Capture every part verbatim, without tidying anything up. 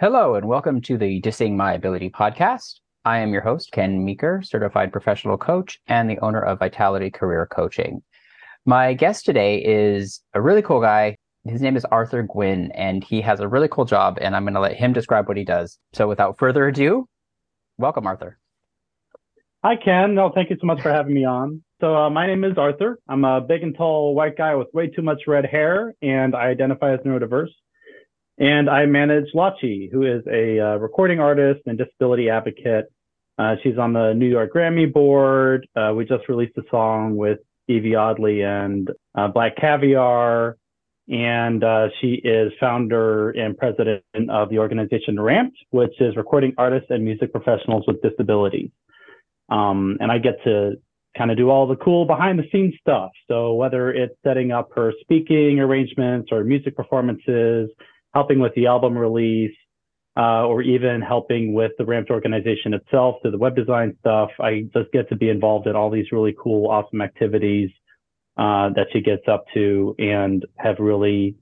Hello, and welcome to the Dissing My Ability Podcast. I am your host, Ken Meeker, certified professional coach and the owner of Vitality Career Coaching. My guest today is a really cool guy. His name is Arthur Gwynne, and he has a really cool job, and I'm going to let him describe what he does. So without further ado, welcome, Arthur. Hi, Ken. No, thank you so much for having me on. So uh, my name is Arthur. I'm a big and tall white guy with way too much red hair, and I identify as neurodiverse. And I manage Lachi, who is a uh, recording artist and disability advocate. Uh, she's on the New York Grammy board. Uh, we just released a song with Evie Oddly and uh, Black Caviar. And uh, she is founder and president of the organization RAMP, which is Recording Artists and Music Professionals with Disabilities. Um, and I get to kind of do all the cool behind the scenes stuff. So whether it's setting up her speaking arrangements or music performances, helping with the album release, uh, or even helping with the RAMP organization itself through the web design stuff. I just get to be involved in all these really cool, awesome activities uh, that she gets up to, and have really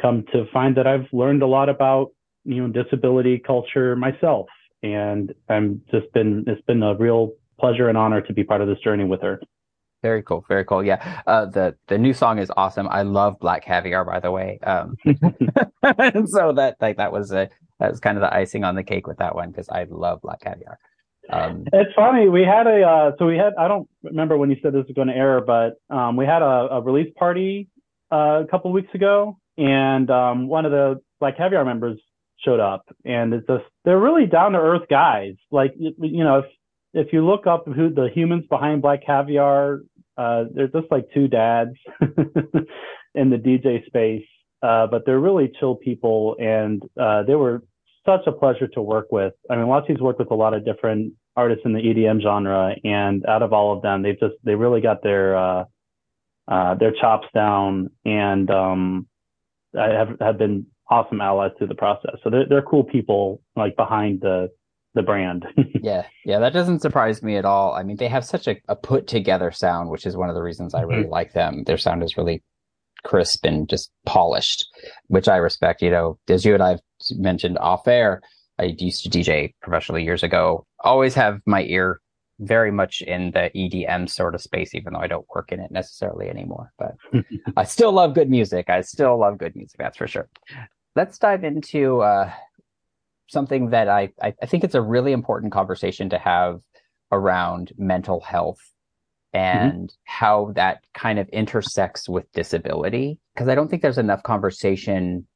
come to find that I've learned a lot about, you know, disability culture myself. And I'm just been, it's been a real pleasure and honor to be part of this journey with her. Very cool. Very cool. Yeah. Uh, the, the new song is awesome. I love Black Caviar, by the way. Um, and so that, like, that was a, that was kind of the icing on the cake with that one, 'cause I love Black Caviar. Um, it's funny. We had a, uh, so we had, I don't remember when you said this was going to air, but, um, we had a, a release party, uh, a couple of weeks ago, and, um, one of the Black Caviar members showed up, and it's just, they're really down to earth guys. Like, you, you know, if, if you look up who the humans behind Black Caviar, Uh, they're just like two dads in the D J space, uh, but they're really chill people, and uh, they were such a pleasure to work with. I mean, Lachi's worked with a lot of different artists in the E D M genre, and out of all of them, they've just they really got their uh, uh, their chops down, and um, have have been awesome allies through the process. So they're they're cool people, like behind the. the brand. yeah. Yeah. That doesn't surprise me at all. I mean, they have such a, a put together sound, which is one of the reasons I really mm-hmm. like them. Their sound is really crisp and just polished, which I respect. You know, as you and I've mentioned off air, I used to D J professionally years ago, always have my ear very much in the E D M sort of space, even though I don't work in it necessarily anymore, but I still love good music. I still love good music. That's for sure. Let's dive into, uh, something that I, I think it's a really important conversation to have around mental health and mm-hmm. how that kind of intersects with disability. Because I don't think there's enough conversation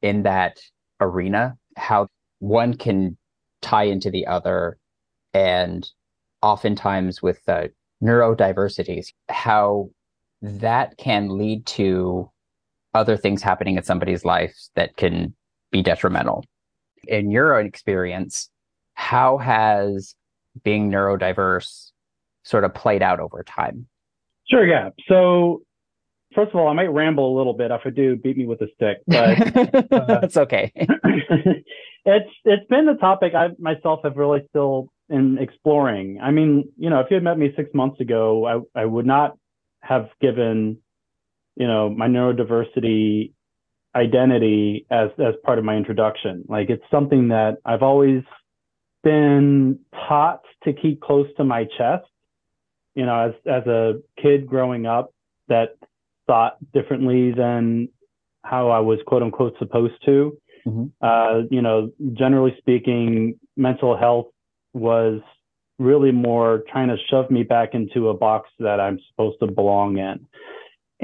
in that arena, how one can tie into the other. And oftentimes with uh, neurodiversities, how that can lead to other things happening in somebody's life that can be detrimental. In your own experience, how has being neurodiverse sort of played out over time? Sure, yeah. So first of all, I might ramble a little bit. If I do, beat me with a stick. But uh, that's okay. it's It's been a topic I myself have really still been exploring. I mean, you know, if you had met me six months ago, I, I would not have given, you know, my neurodiversity identity as as part of my introduction. Like, it's something that I've always been taught to keep close to my chest. You know, as as a kid growing up that thought differently than how I was quote unquote supposed to. Mm-hmm. Uh, you know, generally speaking, mental health was really more trying to shove me back into a box that I'm supposed to belong in.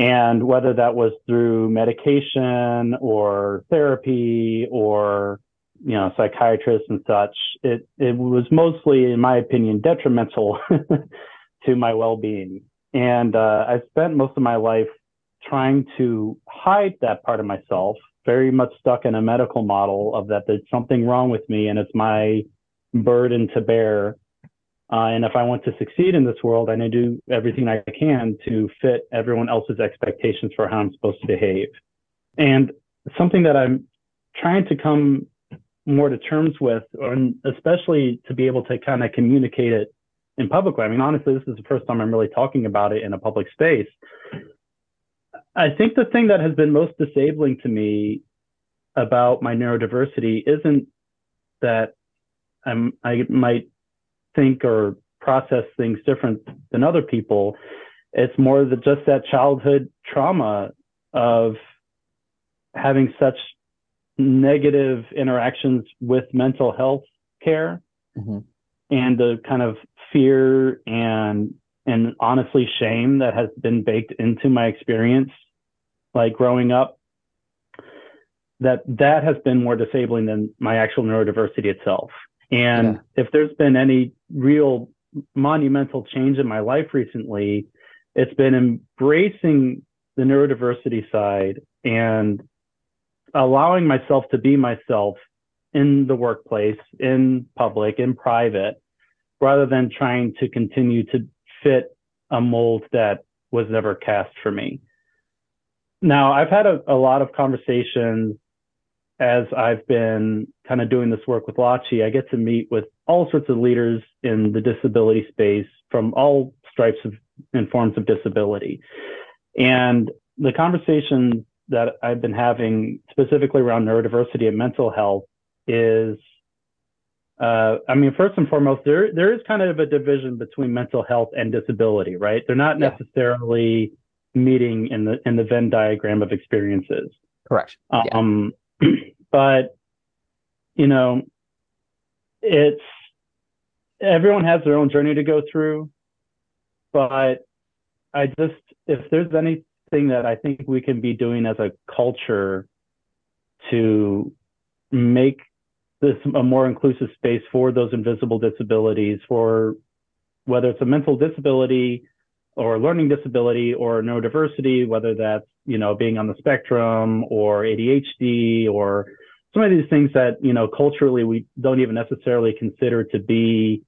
And whether that was through medication or therapy or, you know, psychiatrists and such, it, it was mostly, in my opinion, detrimental to my well-being. And uh, I spent most of my life trying to hide that part of myself, very much stuck in a medical model of that there's something wrong with me and it's my burden to bear. Uh, and if I want to succeed in this world, I need to do everything I can to fit everyone else's expectations for how I'm supposed to behave. And something that I'm trying to come more to terms with, and especially to be able to kind of communicate it in public. I mean, honestly, this is the first time I'm really talking about it in a public space. I think the thing that has been most disabling to me about my neurodiversity isn't that I'm, I might think or process things different than other people. It's more than just that childhood trauma of having such negative interactions with mental health care, mm-hmm. and the kind of fear and and honestly shame that has been baked into my experience, like growing up, that that has been more disabling than my actual neurodiversity itself. And yeah. if there's been any real monumental change in my life recently, it's been embracing the neurodiversity side and allowing myself to be myself in the workplace, in public, in private, rather than trying to continue to fit a mold that was never cast for me. Now, I've had a, a lot of conversations as I've been kind of doing this work with Lachi. I get to meet with all sorts of leaders in the disability space from all stripes of, and forms of disability. And the conversation that I've been having specifically around neurodiversity and mental health is, uh, I mean, first and foremost, there there is kind of a division between mental health and disability, right? They're not yeah. necessarily meeting in the in the Venn diagram of experiences. Correct. Um, yeah. But, you know, it's, everyone has their own journey to go through. But I just, if there's anything that I think we can be doing as a culture to make this a more inclusive space for those invisible disabilities, for whether it's a mental disability or a learning disability or neurodiversity, whether that's, you know, being on the spectrum or A D H D or some of these things that, you know, culturally we don't even necessarily consider to be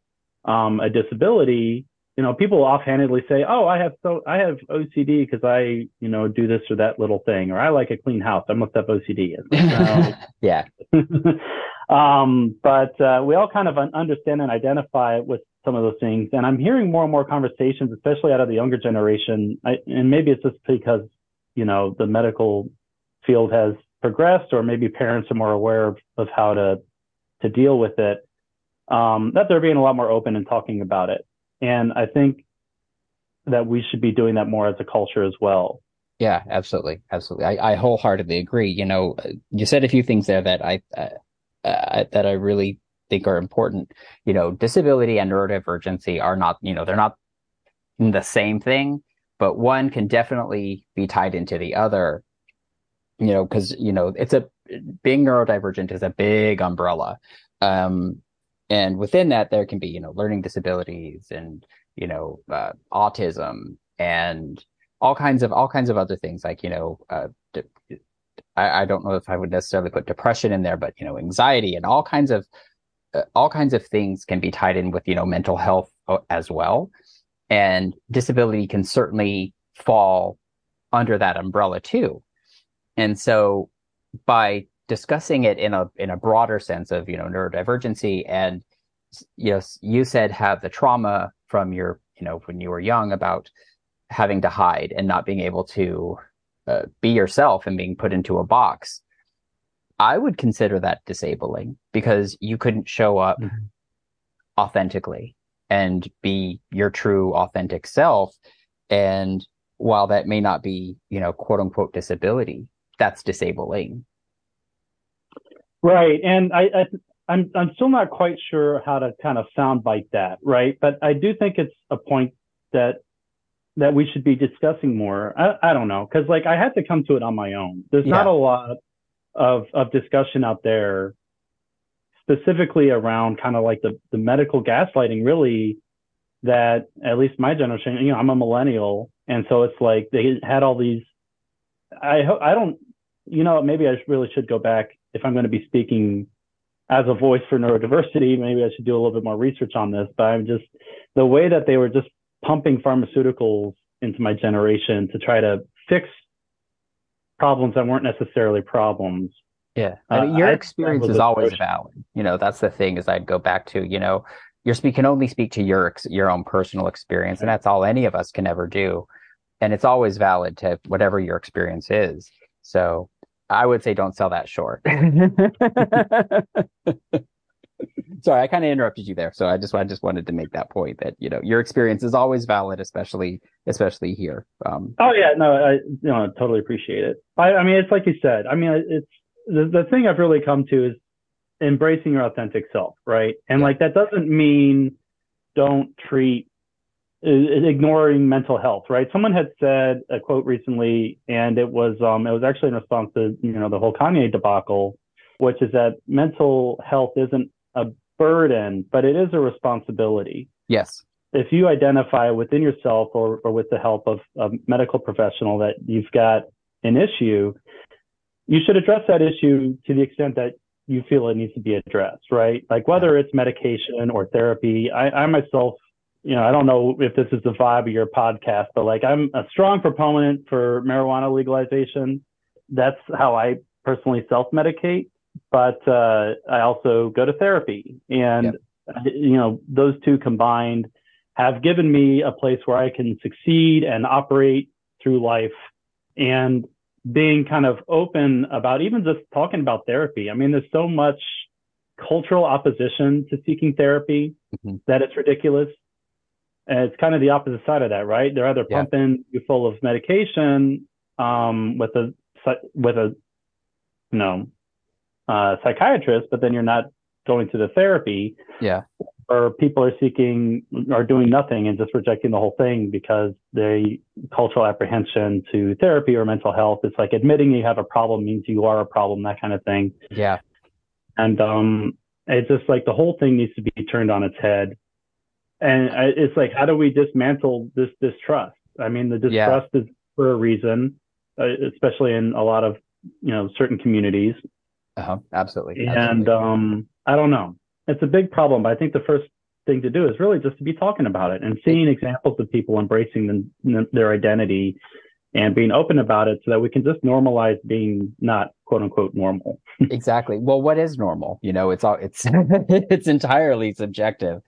um, a disability. You know, people offhandedly say, "Oh, I have so I have O C D because I, you know, do this or that little thing," or "I like a clean house. I must have O C D." Like, yeah. um, but uh, we all kind of understand and identify with some of those things, and I'm hearing more and more conversations, especially out of the younger generation. I, and maybe it's just because, you know, the medical field has progressed, or maybe parents are more aware of, of how to to deal with it. Um, that they're being a lot more open and talking about it. And I think that we should be doing that more as a culture as well. Yeah, absolutely. Absolutely. I, I wholeheartedly agree. You know, you said a few things there that I uh, uh, that I really think are important. You know, disability and neurodivergency are not, you know, they're not the same thing, but one can definitely be tied into the other, you know, because, you know, it's a being neurodivergent is a big umbrella. Um And within that, there can be, you know, learning disabilities and, you know, uh, autism and all kinds of all kinds of other things like, you know, uh, de- I, I don't know if I would necessarily put depression in there, but, you know, anxiety and all kinds of uh, all kinds of things can be tied in with, you know, mental health as well. And disability can certainly fall under that umbrella, too. And so by discussing it in a in a broader sense of, you know, neurodivergency, and, you know, you said have the trauma from your, you know, when you were young about having to hide and not being able to uh, be yourself and being put into a box. I would consider that disabling because you couldn't show up mm-hmm. authentically and be your true authentic self. And while that may not be, you know, quote unquote disability, that's disabling. Right. And I, I, I'm I'm still not quite sure how to kind of soundbite that, right? But I do think it's a point that that we should be discussing more. I, I don't know, because like I had to come to it on my own. There's yeah. not a lot of of discussion out there specifically around kind of like the, the medical gaslighting, really, that at least my generation, you know, I'm a millennial. And so it's like they had all these, I ho- I don't, you know, maybe I really should go back. If I'm going to be speaking as a voice for neurodiversity, maybe I should do a little bit more research on this, but I'm just, the way that they were just pumping pharmaceuticals into my generation to try to fix problems that weren't necessarily problems. Yeah. I mean, your uh, experience is always valid. You know, that's the thing is I'd go back to, you know, you can only speak to your, your own personal experience, right. And that's all any of us can ever do. And it's always valid to whatever your experience is. So I would say don't sell that short. sorry, I kind of interrupted you there. So I just I just wanted to make that point that, you know, your experience is always valid, especially especially here. Um, oh, yeah. No, I you know, totally appreciate it. I, I mean, it's like you said, I mean, it's the, the thing I've really come to is embracing your authentic self. Right. And yeah. like that doesn't mean don't treat ignoring mental health, right? Someone had said a quote recently, and it was um it was actually in response to you know the whole Kanye debacle, which is that mental health isn't a burden, but it is a responsibility. Yes. If you identify within yourself or, or with the help of a medical professional that you've got an issue, you should address that issue to the extent that you feel it needs to be addressed, right? Like whether it's medication or therapy. I, I myself You know, I don't know if this is the vibe of your podcast, but like I'm a strong proponent for marijuana legalization. That's how I personally self-medicate. But uh, I also go to therapy. And, yep. you know, those two combined have given me a place where I can succeed and operate through life. And being kind of open about even just talking about therapy. I mean, there's so much cultural opposition to seeking therapy mm-hmm. that it's ridiculous. And it's kind of the opposite side of that, right? They're either yeah. pumping you full of medication um, with a with a you know uh, psychiatrist, but then you're not going to the therapy. Yeah. Or people are seeking or doing nothing and just rejecting the whole thing because they cultural apprehension to therapy or mental health. It's like admitting you have a problem means you are a problem, that kind of thing. Yeah. And um, it's just like the whole thing needs to be turned on its head. And it's like, how do we dismantle this distrust? I mean, the distrust yeah. is for a reason, especially in a lot of, you know, certain communities. Uh-huh. Absolutely. And Absolutely. Um, I don't know. It's a big problem, but I think the first thing to do is really just to be talking about it and seeing examples of people embracing the, their identity and being open about it so that we can just normalize being not quote unquote normal. Exactly. Well, what is normal? You know, it's all, it's, it's entirely subjective.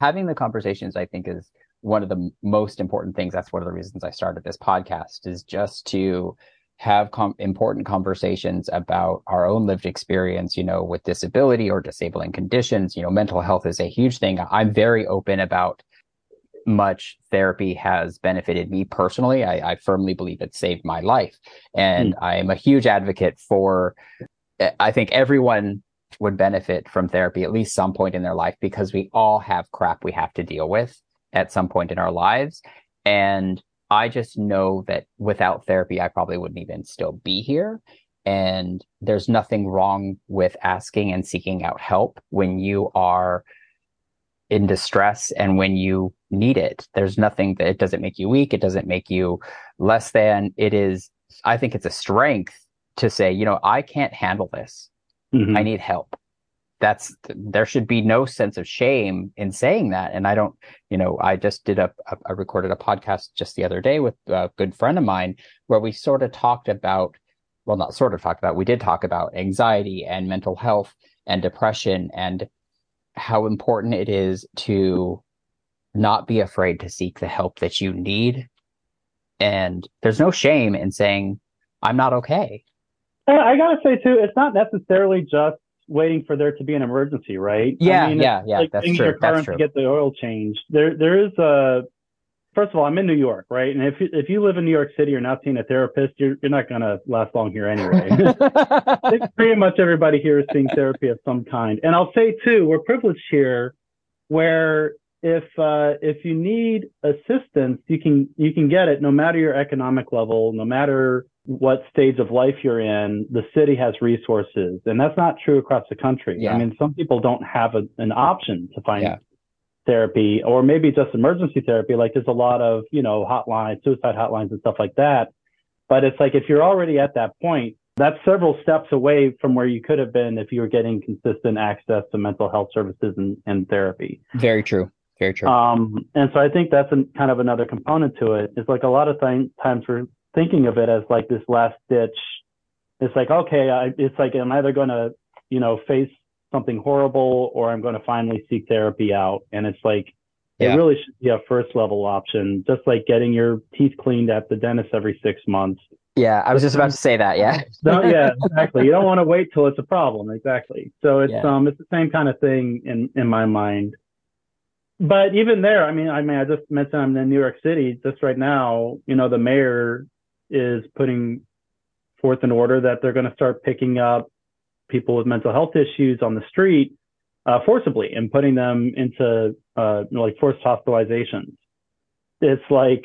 Having the conversations, I think, is one of the m- most important things. That's one of the reasons I started this podcast, is just to have com- important conversations about our own lived experience, you know, with disability or disabling conditions. You know, mental health is a huge thing. I'm very open about much therapy has benefited me personally. I, I firmly believe it saved my life. And mm. I'm a huge advocate for, I think everyone would benefit from therapy at least some point in their life, because we all have crap we have to deal with at some point in our lives. And I just know that without therapy, I probably wouldn't even still be here. And there's nothing wrong with asking and seeking out help when you are in distress and when you need it. There's nothing that it doesn't make you weak. It doesn't make you less than. It is, I think it's a strength to say, you know, I can't handle this. Mm-hmm. I need help. That's there should be no sense of shame in saying that. And I don't, you know, I just did a, a I recorded a podcast just the other day with a good friend of mine where we sort of talked about, well, not sort of talked about, we did talk about anxiety and mental health and depression and how important it is to not be afraid to seek the help that you need. And there's no shame in saying, I'm not okay. I gotta say too, it's not necessarily just waiting for there to be an emergency, right? Yeah, I mean, yeah, yeah. Like that's true. Your that's true. To get the oil change. There, there is a. First of all, I'm in New York, right? And if if you live in New York City, you're not seeing a therapist. You're you're not gonna last long here anyway. I think pretty much everybody here is seeing therapy of some kind. And I'll say too, we're privileged here, where if uh, if you need assistance, you can you can get it, no matter your economic level, no matter what stage of life you're in. The city has resources, and that's not true across the country. Yeah. I mean, some people don't have a, an option to find yeah. therapy, or maybe just emergency therapy. Like there's a lot of, you know, hotlines, suicide hotlines and stuff like that. But it's like, if you're already at that point, that's several steps away from where you could have been if you were getting consistent access to mental health services and, and therapy. Very true. Very true. Um, and so I think that's an, kind of another component to it. It's like a lot of th- times we're thinking of it as like this last ditch. It's like, okay, I, it's like, I'm either going to, you know, face something horrible, or I'm going to finally seek therapy out. And it's like, yeah. it really should be a first level option, just like getting your teeth cleaned at the dentist every six months. Yeah, I was just about to say that. Yeah. No, yeah, exactly. You don't want to wait till it's a problem. Exactly. So it's yeah. um it's the same kind of thing in in my mind. But even there, I mean, I mean, I just mentioned I'm in New York City just right now. You know, the mayor is putting forth an order that they're going to start picking up people with mental health issues on the street uh, forcibly and putting them into uh, you know, like forced hospitalizations. It's like.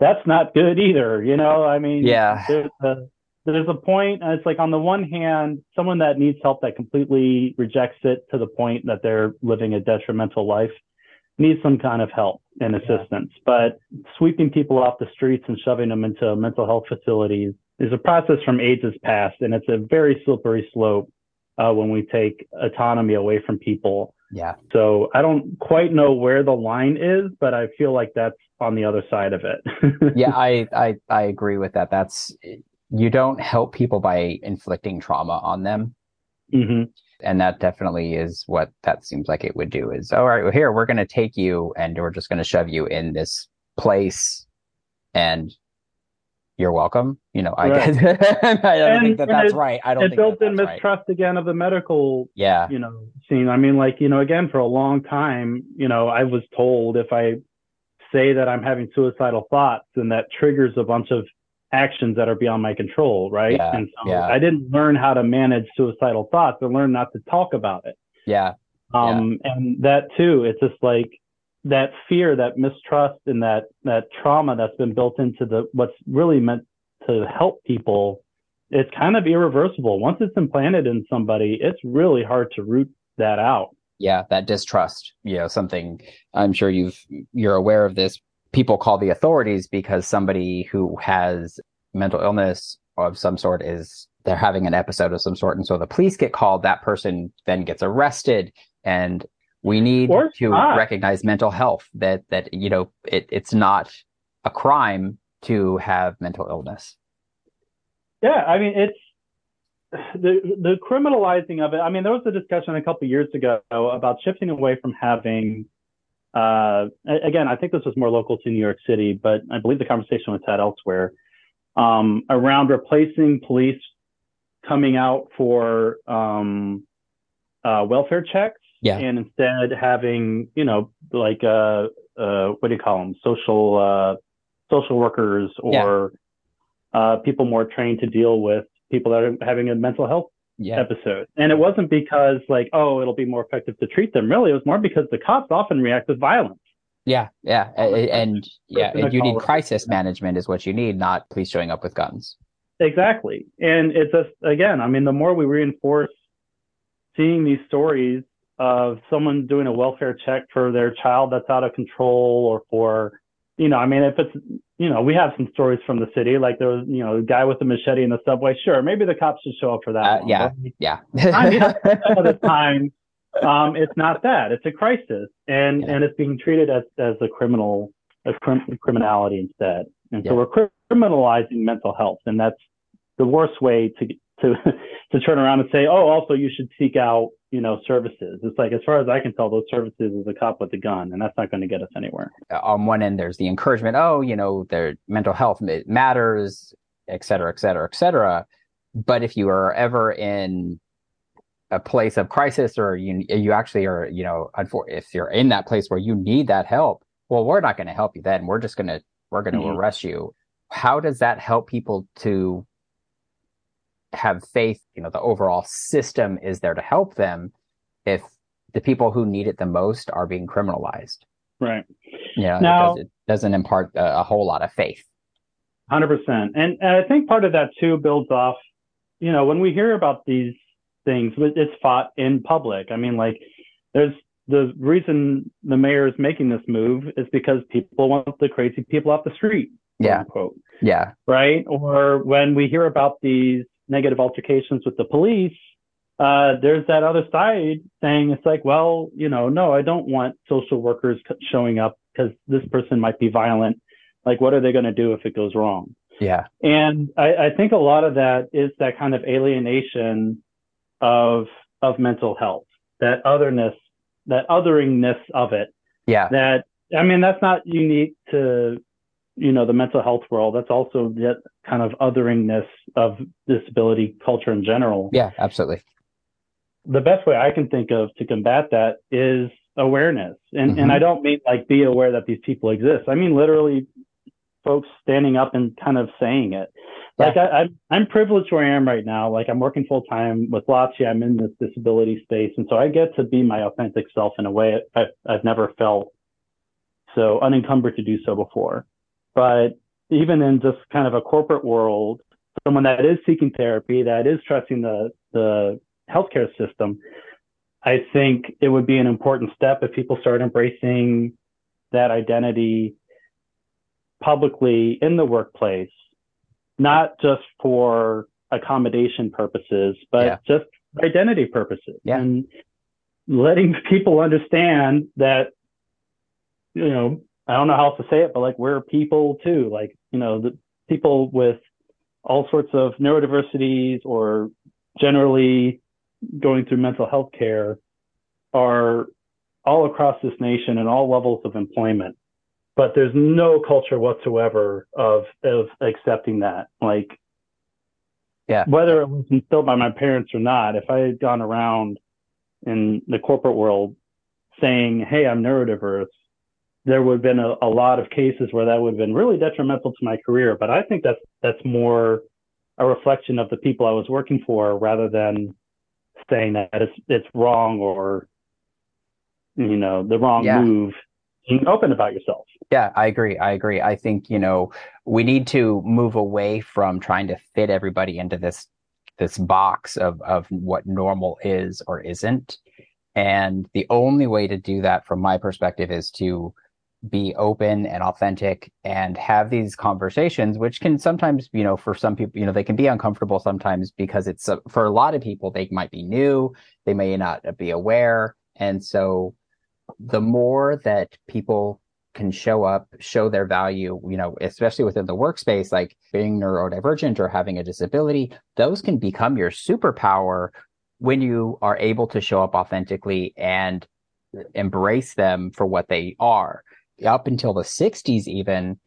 That's not good either, you know. I mean, yeah. There's a, there's a point. It's like on the one hand, someone that needs help that completely rejects it to the point that they're living a detrimental life needs some kind of help and assistance. Yeah. But sweeping people off the streets and shoving them into mental health facilities is a process from ages past, and it's a very slippery slope uh, when we take autonomy away from people. Yeah. So I don't quite know where the line is, but I feel like that's on the other side of it. yeah, I, I I agree with that. That's you don't help people by inflicting trauma on them. Mm-hmm. And that definitely is what that seems like it would do is, all right, well, here, we're going to take you and we're just going to shove you in this place and you're welcome. You know, I, right. I don't and, think that that's it, right. I don't it think built that in that's mistrust right. again of the medical, yeah. you know, scene. I mean, like, you know, again, for a long time, you know, I was told if I say that I'm having suicidal thoughts, then that triggers a bunch of actions that are beyond my control. Right. Yeah, and so yeah. I didn't learn how to manage suicidal thoughts and learn not to talk about it. Yeah. Um, yeah. And that too, it's just like, that fear, that mistrust, and that that trauma that's been built into the what's really meant to help people, it's kind of irreversible. Once it's implanted in somebody, it's really hard to root that out. Yeah, that distrust, you know, something I'm sure you've you're aware of this. People call the authorities because somebody who has mental illness of some sort is they're having an episode of some sort, and so the police get called. That person then gets arrested, and we need to not. recognize mental health, that, that you know, it, it's not a crime to have mental illness. Yeah, I mean, it's the the criminalizing of it. I mean, there was a discussion a couple of years ago about shifting away from having, uh, again, I think this was more local to New York City, but I believe the conversation was had elsewhere, um, around replacing police coming out for um, uh, welfare checks. Yeah. And instead having, you know, like, uh, uh, what do you call them? Social, uh, social workers or, yeah. uh, people more trained to deal with people that are having a mental health yeah. episode. And it wasn't because like, oh, it'll be more effective to treat them. Really, it was more because the cops often react with violence. Yeah. Yeah. And, and yeah, and you need crisis management is what you need, not police showing up with guns. Exactly. And it's just, again, I mean, the more we reinforce seeing these stories of someone doing a welfare check for their child that's out of control or for, you know, I mean, if it's, you know, we have some stories from the city, like there was, you know, a guy with a machete in the subway. Sure. Maybe the cops should show up for that. Uh, yeah. Yeah. I mean, at the time, um, it's not that. It's a crisis. And, yeah. and it's being treated as, as a criminal, a crim- criminality instead. And yeah. so we're criminalizing mental health. And that's the worst way to to to turn around and say, oh, also you should seek out, you know, services. It's like, as far as I can tell, those services is a cop with a gun, and that's not going to get us anywhere. On one end, there's the encouragement, oh, you know, their mental health matters, et cetera, et cetera, et cetera. But if you are ever in a place of crisis or you you actually are, you know, if you're in that place where you need that help, well, we're not going to help you then. We're just going to, we're going to mm-hmm. arrest you. How does that help people to have faith, you know, the overall system is there to help them if the people who need it the most are being criminalized? Right. Yeah. You know, it, does, it doesn't impart a, a whole lot of faith. one hundred percent. And, and I think part of that too builds off, you know, when we hear about these things, it's fought in public. I mean, like there's the reason the mayor is making this move is because people want the crazy people off the street. Yeah. Unquote. Yeah. Right. Or when we hear about these negative altercations with the police, uh, there's that other side saying it's like, well, you know, no, I don't want social workers c- showing up because this person might be violent. Like, what are they going to do if it goes wrong? Yeah. And I, I think a lot of that is that kind of alienation of of mental health, that otherness, that otheringness of it. Yeah. That, I mean, that's not unique to, you know, the mental health world. That's also kind of otheringness of disability culture in general. Yeah, absolutely. The best way I can think of to combat that is awareness. And mm-hmm. and I don't mean like be aware that these people exist. I mean, literally folks standing up and kind of saying it. Like yeah. I, I'm, I'm privileged where I am right now. Like I'm working full time with Lachi. I'm in this disability space. And so I get to be my authentic self in a way I've, I've never felt so unencumbered to do so before. But even in just kind of a corporate world, someone that is seeking therapy, that is trusting the, the healthcare system, I think it would be an important step if people start embracing that identity publicly in the workplace, not just for accommodation purposes, but yeah. just identity purposes. Yeah. And letting people understand that, you know, I don't know how else to say it, but like we're people too, like, you know, the people with all sorts of neurodiversities or generally going through mental health care are all across this nation and all levels of employment. But there's no culture whatsoever of of accepting that. Like, yeah, whether it was instilled by my parents or not, if I had gone around in the corporate world saying, hey, I'm neurodiverse, there would have been a, a lot of cases where that would have been really detrimental to my career. But I think that's that's more a reflection of the people I was working for rather than saying that it's, it's wrong or, you know, the wrong yeah. move. Being open about yourself. Yeah, I agree. I agree. I think, you know, we need to move away from trying to fit everybody into this this box of of what normal is or isn't. And the only way to do that from my perspective is to be open and authentic and have these conversations, which can sometimes, you know, for some people, you know, they can be uncomfortable sometimes because it's uh, for a lot of people, they might be new, they may not be aware. And so the more that people can show up, show their value, you know, especially within the workspace, like being neurodivergent or having a disability, those can become your superpower when you are able to show up authentically and embrace them for what they are. Up until the sixties, even,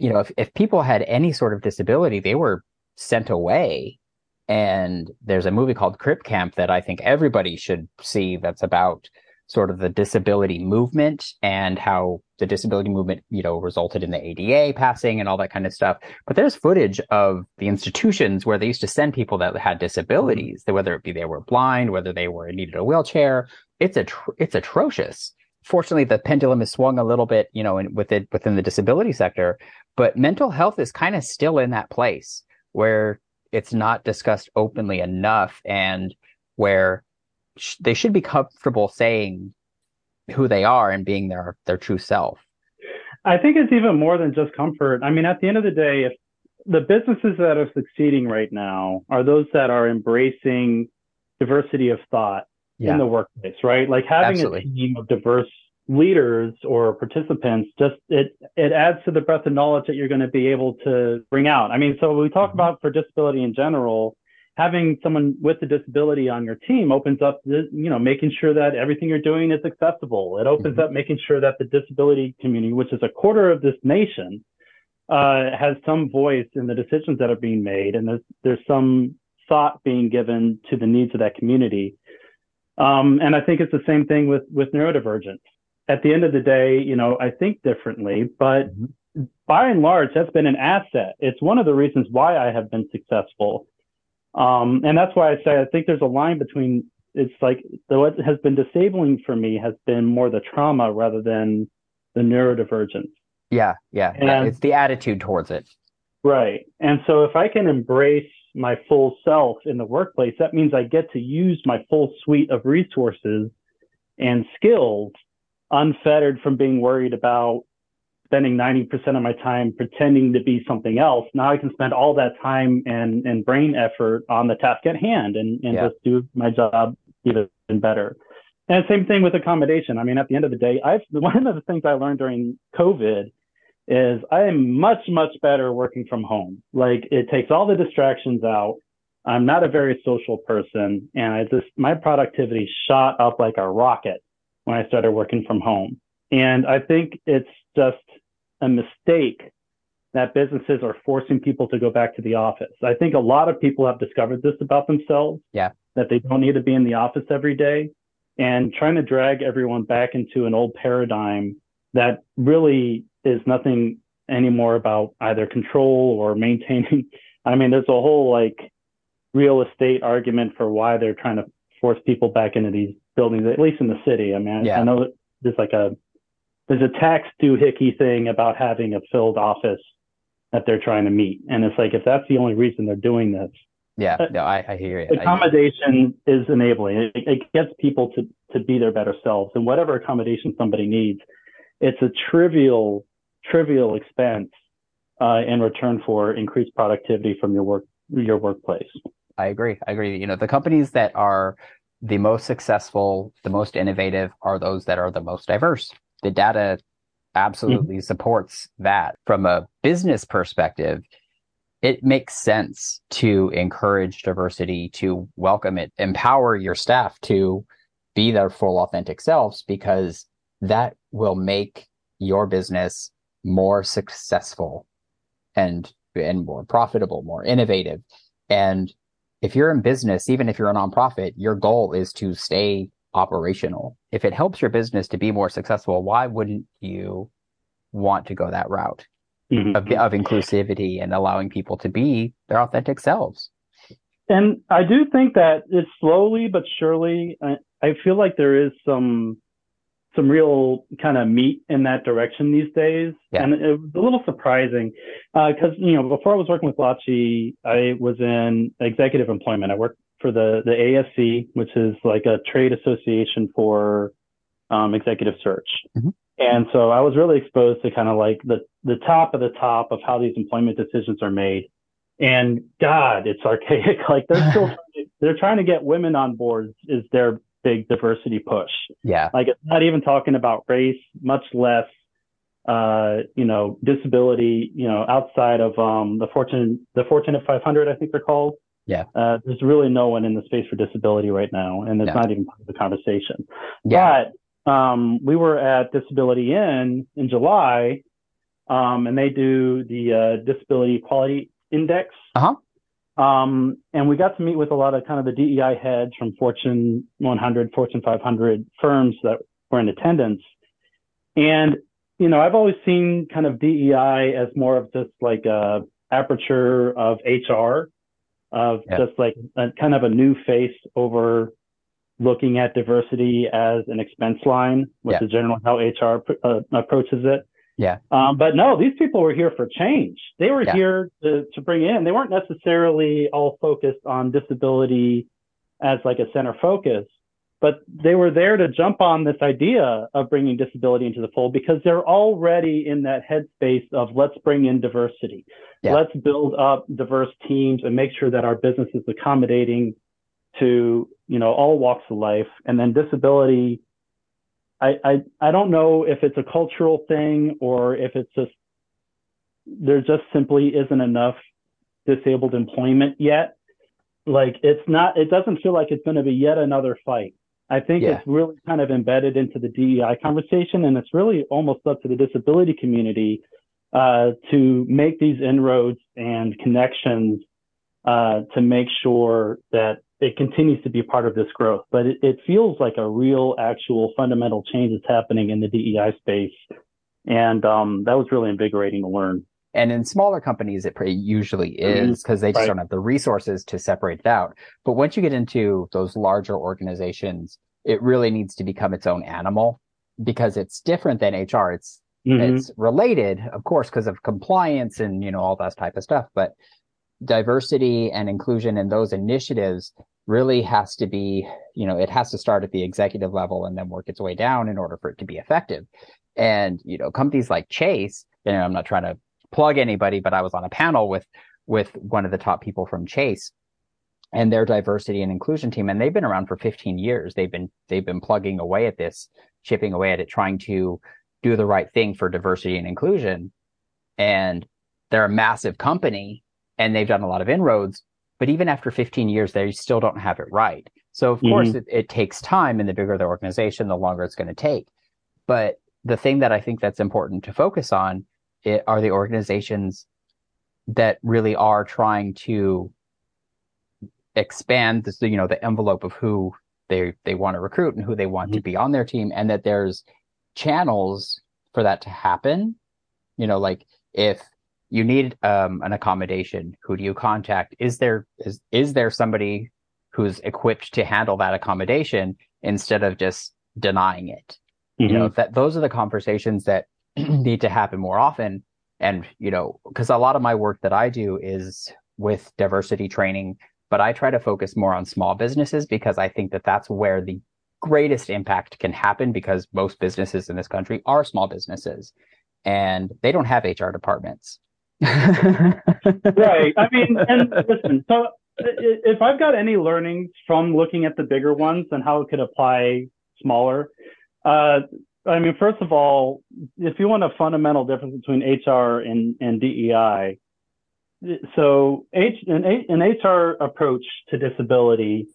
you know, if, if people had any sort of disability, they were sent away. And there's a movie called Crip Camp that I think everybody should see that's about sort of the disability movement and how the disability movement, you know, resulted in the A D A passing and all that kind of stuff. But there's footage of the institutions where they used to send people that had disabilities, whether it be they were blind, whether they were needed a wheelchair. It's a atro- it's atrocious. Fortunately, the pendulum has swung a little bit, you know, in, with it, within the disability sector. But mental health is kind of still in that place where it's not discussed openly enough and where sh- they should be comfortable saying who they are and being their, their true self. I think it's even more than just comfort. I mean, at the end of the day, if the businesses that are succeeding right now are those that are embracing diversity of thought. Yeah. In the workplace, right? Like having Absolutely. a team of diverse leaders or participants, just it it adds to the breadth of knowledge that you're going to be able to bring out. I mean, so when we talk mm-hmm. about for disability in general, having someone with a disability on your team opens up, you know, making sure that everything you're doing is accessible. It opens mm-hmm. up making sure that the disability community, which is a quarter of this nation, uh, has some voice in the decisions that are being made, and there's there's some thought being given to the needs of that community. Um, and I think it's the same thing with, with neurodivergence. At the end of the day, you know, I think differently, but mm-hmm. by and large, that's been an asset. It's one of the reasons why I have been successful. Um, and that's why I say I think there's a line between, it's like what has been disabling for me has been more the trauma rather than the neurodivergence. Yeah, yeah. And, it's the attitude towards it. Right. And so if I can embrace my full self in the workplace, that means I get to use my full suite of resources and skills unfettered from being worried about spending ninety percent of my time pretending to be something else. Now I can spend all that time and, and brain effort on the task at hand and, and yeah. just do my job even better. And same thing with accommodation. I mean, at the end of the day, I've one of the things I learned during COVID is I am much, much better working from home. Like it takes all the distractions out. I'm not a very social person. And I just, my productivity shot up like a rocket when I started working from home. And I think it's just a mistake that businesses are forcing people to go back to the office. I think a lot of people have discovered this about themselves, yeah, that they don't need to be in the office every day, and trying to drag everyone back into an old paradigm that really is nothing anymore about either control or maintaining. I mean, there's a whole like real estate argument for why they're trying to force people back into these buildings, at least in the city. I mean, yeah. I know there's like a, there's a tax doohickey thing about having a filled office that they're trying to meet. And it's like, if that's the only reason they're doing this. Yeah, no, I, I hear it. Accommodation is enabling. It, it gets people to, to be their better selves. And whatever accommodation somebody needs, it's a trivial, trivial expense uh, in return for increased productivity from your work, your workplace. I agree. I agree. You know, the companies that are the most successful, the most innovative are those that are the most diverse. The data absolutely mm-hmm. supports that. From a business perspective, it makes sense to encourage diversity, to welcome it, empower your staff to be their full authentic selves, because that will make your business more successful and and more profitable, more innovative. And if you're in business, even if you're a nonprofit, your goal is to stay operational. If it helps your business to be more successful, why wouldn't you want to go that route mm-hmm. of, of inclusivity and allowing people to be their authentic selves? And I do think that it's slowly but surely, I, I feel like there is some some real kind of meat in that direction these days. Yeah. And it was a little surprising because, uh, you know, before I was working with Lachi, I was in executive employment. I worked for the, the A S C, which is like a trade association for um, executive search. Mm-hmm. And so I was really exposed to kind of like the, the top of the top of how these employment decisions are made. And God, it's archaic. Like they're still, they're trying to get women on board is their big diversity push. Yeah. Like it's not even talking about race, much less, uh, you know, disability, you know, outside of um, the Fortune, the Fortune five hundred, I think they're called. Yeah. Uh, there's really no one in the space for disability right now. And it's no. not even part of the conversation. Yeah. But um, we were at Disability Inn in July um, and they do the uh, Disability Equality Index. Uh-huh. Um, and we got to meet with a lot of kind of the D E I heads from Fortune one hundred, Fortune five hundred firms that were in attendance. And, you know, I've always seen kind of D E I as more of just like a aperture of H R, of yeah. just like a, kind of a new face over looking at diversity as an expense line, which yeah. is generally how H R uh, approaches it. Yeah. Um, but no, these people were here for change. They were yeah. here to, to bring in. They weren't necessarily all focused on disability as like a center focus, but they were there to jump on this idea of bringing disability into the fold because they're already in that headspace of let's bring in diversity. Yeah. Let's build up diverse teams and make sure that our business is accommodating to, you know, all walks of life. And then disability, I, I, I don't know if it's a cultural thing or if it's just, there just simply isn't enough disabled employment yet. Like it's not, it doesn't feel like it's going to be yet another fight. I think yeah. it's really kind of embedded into the D E I conversation, and it's really almost up to the disability community uh, to make these inroads and connections uh, to make sure that it continues to be part of this growth, but it, it feels like a real, actual, fundamental change is happening in the D E I space, and um, that was really invigorating to learn. And in smaller companies, it usually is because they just right. don't have the resources to separate it out. But once you get into those larger organizations, it really needs to become its own animal because it's different than H R. It's mm-hmm. it's related, of course, because of compliance and you know all that type of stuff, but diversity and inclusion in those initiatives really has to be, you know, it has to start at the executive level and then work its way down in order for it to be effective. And, you know, companies like Chase, you know, I'm not trying to plug anybody, but I was on a panel with, with one of the top people from Chase and their diversity and inclusion team. And they've been around for fifteen years. They've been, they've been plugging away at this, chipping away at it, trying to do the right thing for diversity and inclusion. And they're a massive company. And they've done a lot of inroads, but even after fifteen years, they still don't have it right. So, of mm-hmm. course, it, it takes time, and the bigger the organization, the longer it's going to take. But the thing that I think that's important to focus on it, are the organizations that really are trying to expand this, you know, the envelope of who they they want to recruit and who they want mm-hmm. to be on their team, and that there's channels for that to happen. You know, like if you need um, an accommodation, who do you contact? Is there is is there somebody who's equipped to handle that accommodation instead of just denying it? Mm-hmm. You know, that those are the conversations that need to happen more often. And, you know, because a lot of my work that I do is with diversity training, but I try to focus more on small businesses because I think that that's where the greatest impact can happen, because most businesses in this country are small businesses and they don't have H R departments. Right. I mean, and listen, so if I've got any learnings from looking at the bigger ones and how it could apply smaller, uh, I mean, first of all, if you want a fundamental difference between H R and, and D E I, so H, an, an H R approach to disability,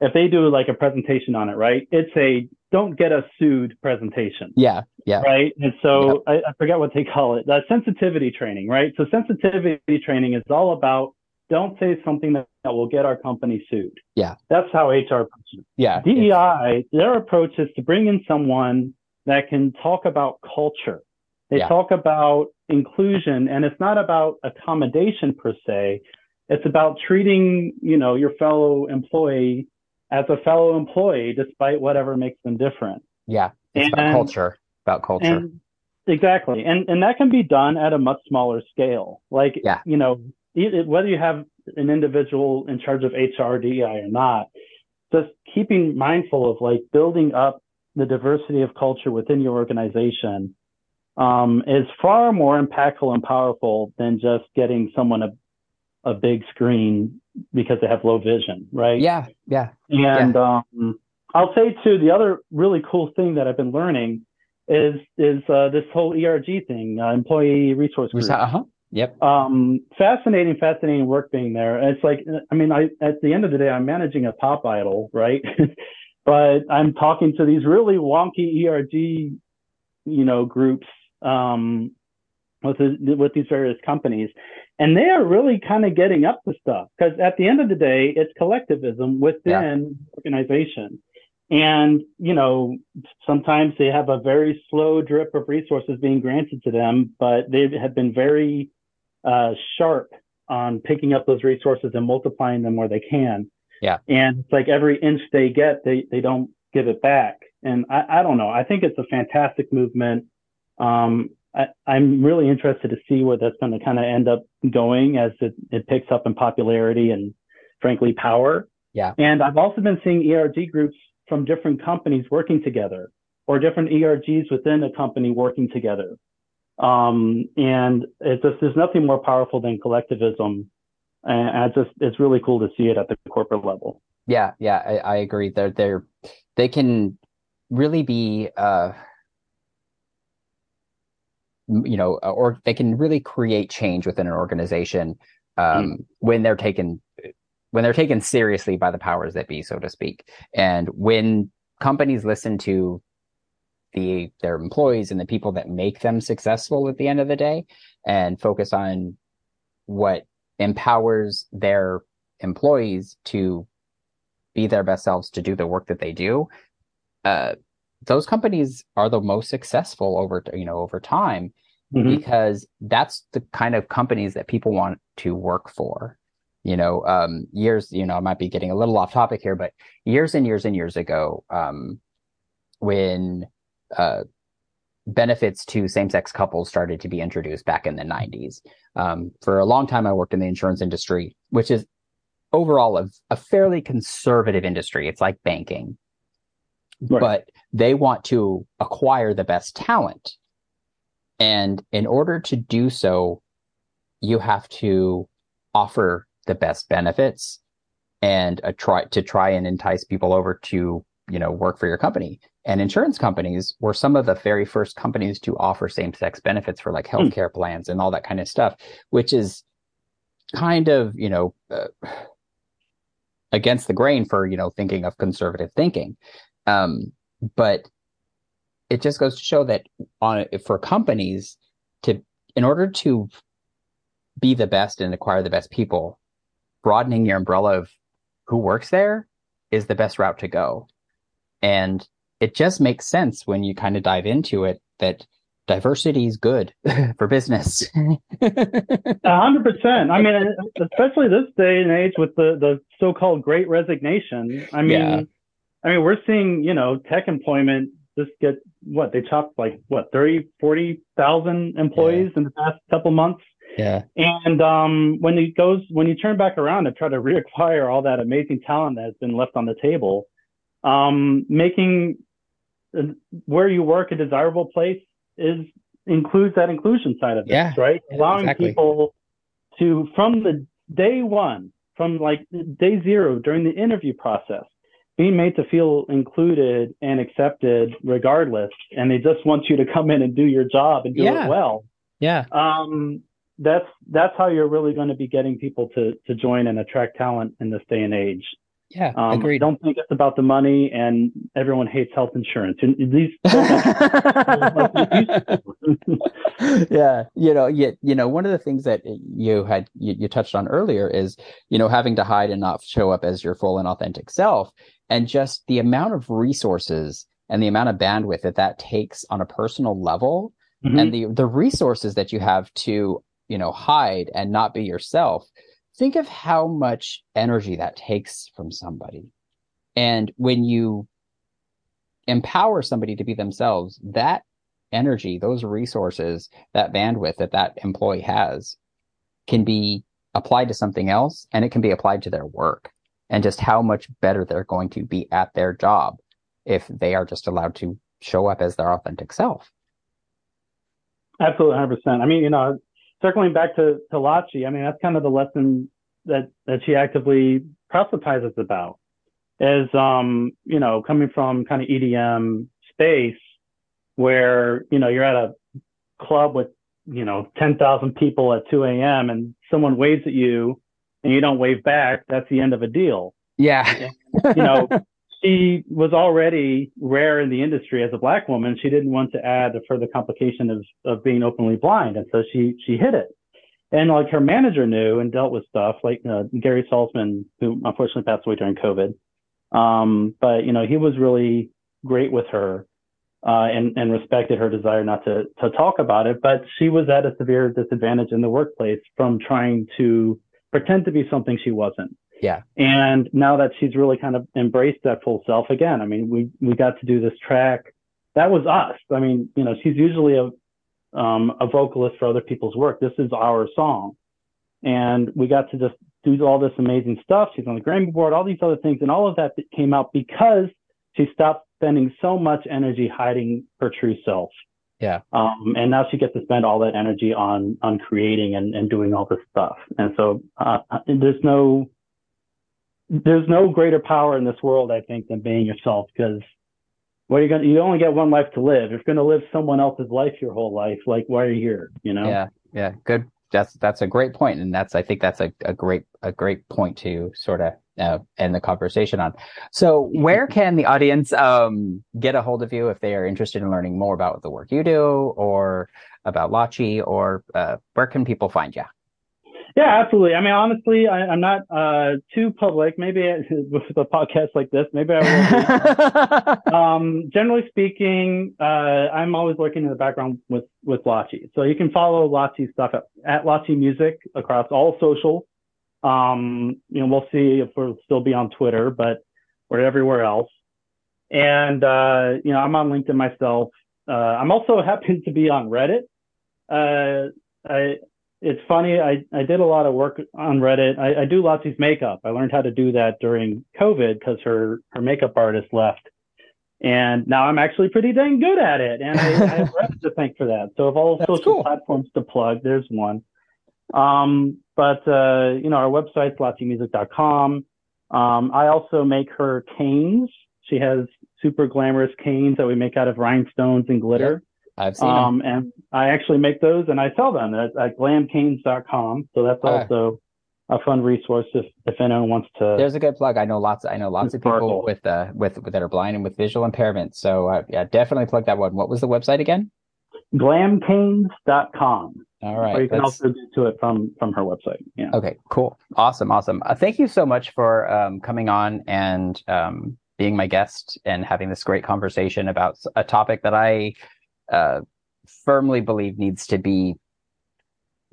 if they do like a presentation on it, right, it's a don't get us sued presentation. Yeah, yeah. Right? And so yep. I, I forget what they call it, that sensitivity training, right? So sensitivity training is all about don't say something that will get our company sued. Yeah. That's how H R approaches. Yeah. D E I, their approach is to bring in someone that can talk about culture. They yeah. talk about inclusion, and it's not about accommodation per se. It's about treating, you know, your fellow employee as a fellow employee, despite whatever makes them different. Yeah, it's and, about culture, about culture. And, exactly. And and that can be done at a much smaller scale. Like, yeah. you know, it, whether you have an individual in charge of H R, D E I or not, just keeping mindful of like building up the diversity of culture within your organization um, is far more impactful and powerful than just getting someone a, a big screen because they have low vision, right? Yeah, yeah. And yeah. Um, I'll say too, the other really cool thing that I've been learning is is uh, this whole E R G thing, uh, employee resource group. Uh-huh. Yep. Um, fascinating, fascinating work being there. It's like, I mean, I at the end of the day, I'm managing a pop idol, right? But I'm talking to these really wonky E R G, you know, groups um, with the, with these various companies, and they are really kind of getting up to stuff, because at the end of the day, it's collectivism within yeah. organization, and you know, sometimes they have a very slow drip of resources being granted to them, but they have been very uh, sharp on picking up those resources and multiplying them where they can. Yeah. And it's like every inch they get, they, they don't give it back. And I, I don't know. I think it's a fantastic movement. Um, I, I'm really interested to see where that's going to kind of end up going as it, it picks up in popularity and, frankly, power. Yeah. And I've also been seeing E R G groups from different companies working together, or different E R Gs within a company working together. Um, and it's just, there's nothing more powerful than collectivism. And I just, it's really cool to see it at the corporate level. Yeah, yeah, I, I agree. They're, they're, they can really be, uh, you know, or they can really create change within an organization um, mm. when they're taken, when they're taken seriously by the powers that be, so to speak. And when companies listen to the their employees and the people that make them successful at the end of the day, and focus on what empowers their employees to be their best selves, to do the work that they do, uh, those companies are the most successful over, you know, over time, mm-hmm. because that's the kind of companies that people want to work for. You know, um, years, you know, I might be getting a little off topic here, but years and years and years ago, um, when uh, benefits to same-sex couples started to be introduced back in the nineties. Um, for a long time, I worked in the insurance industry, which is overall a, a fairly conservative industry. It's like banking, right. But they want to acquire the best talent. And in order to do so, you have to offer the best benefits and a try to try and entice people over to, you know, work for your company. And insurance companies were some of the very first companies to offer same-sex benefits for like healthcare mm. plans and all that kind of stuff, which is kind of, you know, uh, against the grain for, you know, thinking of conservative thinking. Um, but it just goes to show that on for companies to in order to be the best and acquire the best people, broadening your umbrella of who works there is the best route to go. And it just makes sense when you kind of dive into it that diversity is good for business. A hundred percent. I mean, especially this day and age with the, the so-called great resignation. I mean, yeah. I mean, we're seeing, you know, tech employment just get what they chopped like what, thirty, forty thousand employees yeah. in the past couple months. Yeah. And um, when it goes, when you turn back around and try to reacquire all that amazing talent that has been left on the table, um, making where you work a desirable place is includes that inclusion side of it, yeah, right? Yeah, allowing exactly. people to, from the day one, from like day zero during the interview process, being made to feel included and accepted regardless. And they just want you to come in and do your job and do yeah. it well. Yeah. Um, that's, that's how you're really going to be getting people to, to join and attract talent in this day and age. Yeah, um, agreed. Don't think it's about the money, and everyone hates health insurance. And these, yeah, you know, you, you know, one of the things that you had you, you touched on earlier is, you know, having to hide and not show up as your full and authentic self, and just the amount of resources and the amount of bandwidth that that takes on a personal level, mm-hmm. and the the resources that you have to, you know, hide and not be yourself. Think of how much energy that takes from somebody. And when you empower somebody to be themselves, that energy, those resources, that bandwidth that that employee has can be applied to something else, and it can be applied to their work, and just how much better they're going to be at their job if they are just allowed to show up as their authentic self. Absolutely, one hundred percent. I mean, you know, circling back to, to Lachi, I mean, that's kind of the lesson that, that she actively proselytizes about is, um, you know, coming from kind of E D M space where, you know, you're at a club with, you know, ten thousand people at two a.m. and someone waves at you and you don't wave back. That's the end of a deal. Yeah. And, you know, she was already rare in the industry as a Black woman. She didn't want to add the further complication of, of being openly blind. And so she, she hid it. And like her manager knew and dealt with stuff like uh, Gary Salzman, who unfortunately passed away during COVID. Um, but, you know, he was really great with her uh, and, and respected her desire not to, to talk about it. But she was at a severe disadvantage in the workplace from trying to pretend to be something she wasn't. Yeah. And now that she's really kind of embraced that full self again, I mean, we, we got to do this track. That was us. I mean, you know, she's usually a, um, a vocalist for other people's work. This is our song. And we got to just do all this amazing stuff. She's on the Grammy board, all these other things. And all of that came out because she stopped spending so much energy hiding her true self. Yeah. Um, and now she gets to spend all that energy on, on creating and, and doing all this stuff. And so, uh, there's no, There's no greater power in this world, I think, than being yourself, because what are you going to, you only get one life to live. If you're going to live someone else's life your whole life, like, why are you here? You know? Yeah. Yeah. Good. That's, that's a great point. And that's, I think that's a, a great, a great point to sort of uh, end the conversation on. So where can the audience um, get a hold of you if they are interested in learning more about the work you do or about Lachi, or uh, where can people find you? Yeah, absolutely. I mean, honestly, I, I'm not uh, too public. Maybe with a podcast like this, maybe I will. um, generally speaking, uh, I'm always lurking in the background with, with Lachi. So you can follow Lachi's stuff at, at Lachi Music across all social. Um, you know, we'll see if we'll still be on Twitter, but we're everywhere else. And, uh, you know, I'm on LinkedIn myself. Uh, I'm also happen to be on Reddit. Uh, I, It's funny. I, I did a lot of work on Reddit. I, I do Lachi's makeup. I learned how to do that during COVID because her, her makeup artist left. And now I'm actually pretty dang good at it. And I, I have Reddit to thank for that. So of all That's social cool. platforms to plug, there's one. Um, but, uh, you know, our website's Lachi Music dot com. Um, I also make her canes. She has super glamorous canes that we make out of rhinestones and glitter. Yep. I've seen um, them. And I actually make those and I sell them at, at glam canes dot com. So that's also right. a fun resource if, if anyone wants to. There's a good plug. I know lots. I know lots of people with, uh, with with that are blind and with visual impairments. So uh, yeah, definitely plug that one. What was the website again? glam canes dot com. All right. Or you can also get to it from, from her website. Yeah. Okay, cool. Awesome. Awesome. Uh, thank you so much for um, coming on and um, being my guest and having this great conversation about a topic that I uh, firmly believe needs to be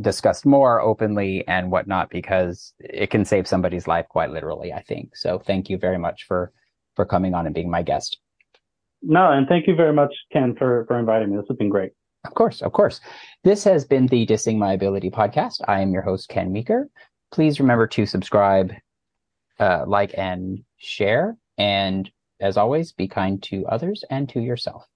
discussed more openly and whatnot, because it can save somebody's life quite literally, I think. So thank you very much for, for coming on and being my guest. No, and thank you very much, Ken, for, for inviting me. This has been great. Of course, of course. This has been the Dissing My Ability podcast. I am your host, Ken Meeker. Please remember to subscribe, uh, like, and share. And as always, be kind to others and to yourself.